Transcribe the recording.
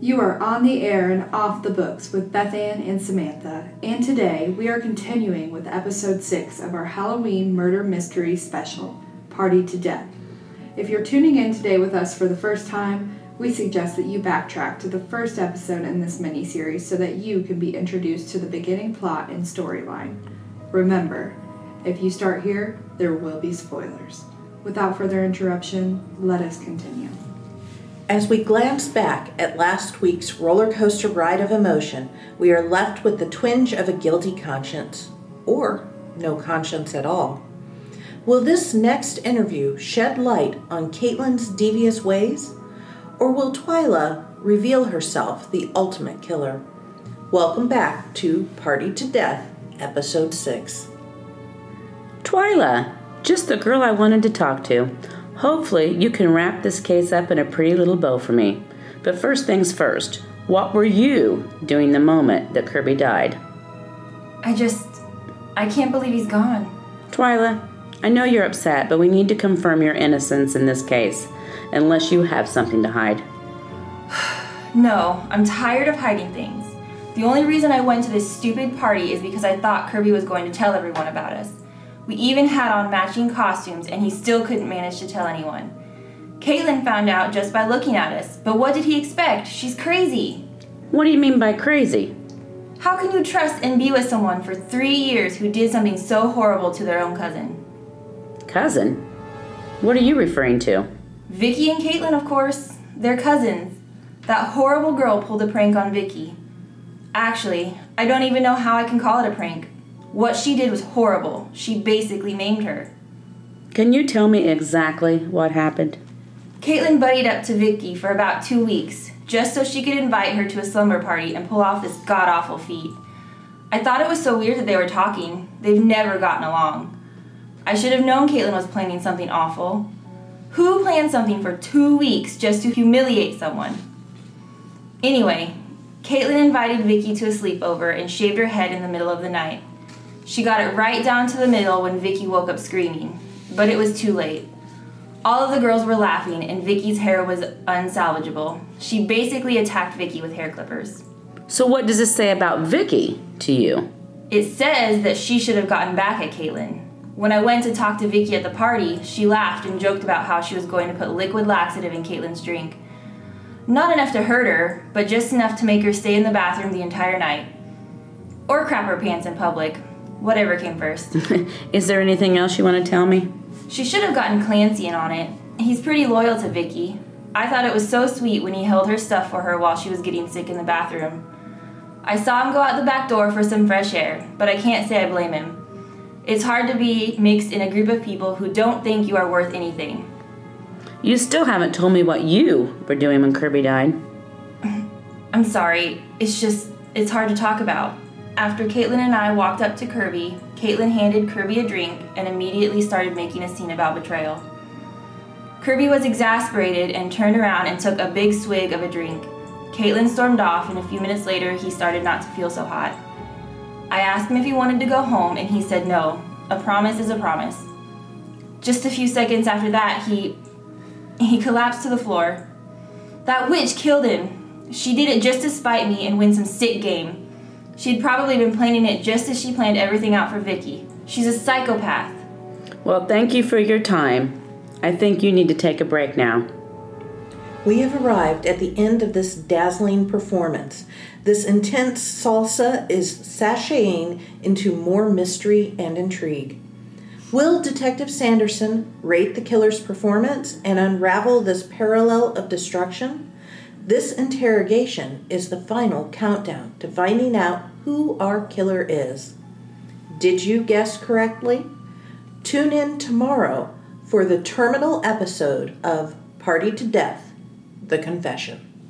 You are on the air and off the books with Beth Ann and Samantha, and today we are continuing with episode 6 of our Halloween murder mystery special, Party to Death. If you're tuning in today with us for the first time, we suggest that you backtrack to the first episode in this miniseries so that you can be introduced to the beginning plot and storyline. Remember, if you start here, there will be spoilers. Without further interruption, let us continue. As we glance back at last week's roller coaster ride of emotion, we are left with the twinge of a guilty conscience, or no conscience at all. Will this next interview shed light on Caitlin's devious ways, or will Twyla reveal herself the ultimate killer? Welcome back to Party to Death, Episode 6. Twyla, just the girl I wanted to talk to. Hopefully, you can wrap this case up in a pretty little bow for me. But first things first, what were you doing the moment that Kirby died? I can't believe he's gone. Twyla, I know you're upset, but we need to confirm your innocence in this case, unless you have something to hide. No, I'm tired of hiding things. The only reason I went to this stupid party is because I thought Kirby was going to tell everyone about us. We even had on matching costumes, and he still couldn't manage to tell anyone. Caitlin found out just by looking at us, but what did he expect? She's crazy. What do you mean by crazy? How can you trust and be with someone for 3 years who did something so horrible to their own cousin? Cousin? What are you referring to? Vicky and Caitlin, of course. They're cousins. That horrible girl pulled a prank on Vicky. Actually, I don't even know how I can call it a prank. What she did was horrible. She basically maimed her. Can you tell me exactly what happened? Caitlin buddied up to Vicky for about 2 weeks, just so she could invite her to a slumber party and pull off this god-awful feat. I thought it was so weird that they were talking. They've never gotten along. I should have known Caitlin was planning something awful. Who plans something for 2 weeks just to humiliate someone? Anyway, Caitlin invited Vicky to a sleepover and shaved her head in the middle of the night. She got it right down to the middle when Vicky woke up screaming, but it was too late. All of the girls were laughing, and Vicky's hair was unsalvageable. She basically attacked Vicky with hair clippers. So what does this say about Vicky to you? It says that she should have gotten back at Caitlin. When I went to talk to Vicky at the party, she laughed and joked about how she was going to put liquid laxative in Caitlin's drink. Not enough to hurt her, but just enough to make her stay in the bathroom the entire night. Or crap her pants in public. Whatever came first. Is there anything else you want to tell me? She should have gotten Clancy in on it. He's pretty loyal to Vicky. I thought it was so sweet when he held her stuff for her while she was getting sick in the bathroom. I saw him go out the back door for some fresh air, but I can't say I blame him. It's hard to be mixed in a group of people who don't think you are worth anything. You still haven't told me what you were doing when Kirby died. I'm sorry. It's hard to talk about. After Caitlin and I walked up to Kirby, Caitlin handed Kirby a drink and immediately started making a scene about betrayal. Kirby was exasperated and turned around and took a big swig of a drink. Caitlin stormed off, and a few minutes later, he started not to feel so hot. I asked him if he wanted to go home, and he said no. A promise is a promise. Just a few seconds after that, he collapsed to the floor. That witch killed him. She did it just to spite me and win some sick game. She'd probably been planning it just as she planned everything out for Vicky. She's a psychopath. Well, thank you for your time. I think you need to take a break now. We have arrived at the end of this dazzling performance. This intense salsa is sashaying into more mystery and intrigue. Will Detective Sanderson rate the killer's performance and unravel this parallel of destruction? This interrogation is the final countdown to finding out who our killer is. Did you guess correctly? Tune in tomorrow for the terminal episode of Party to Death, The Confession.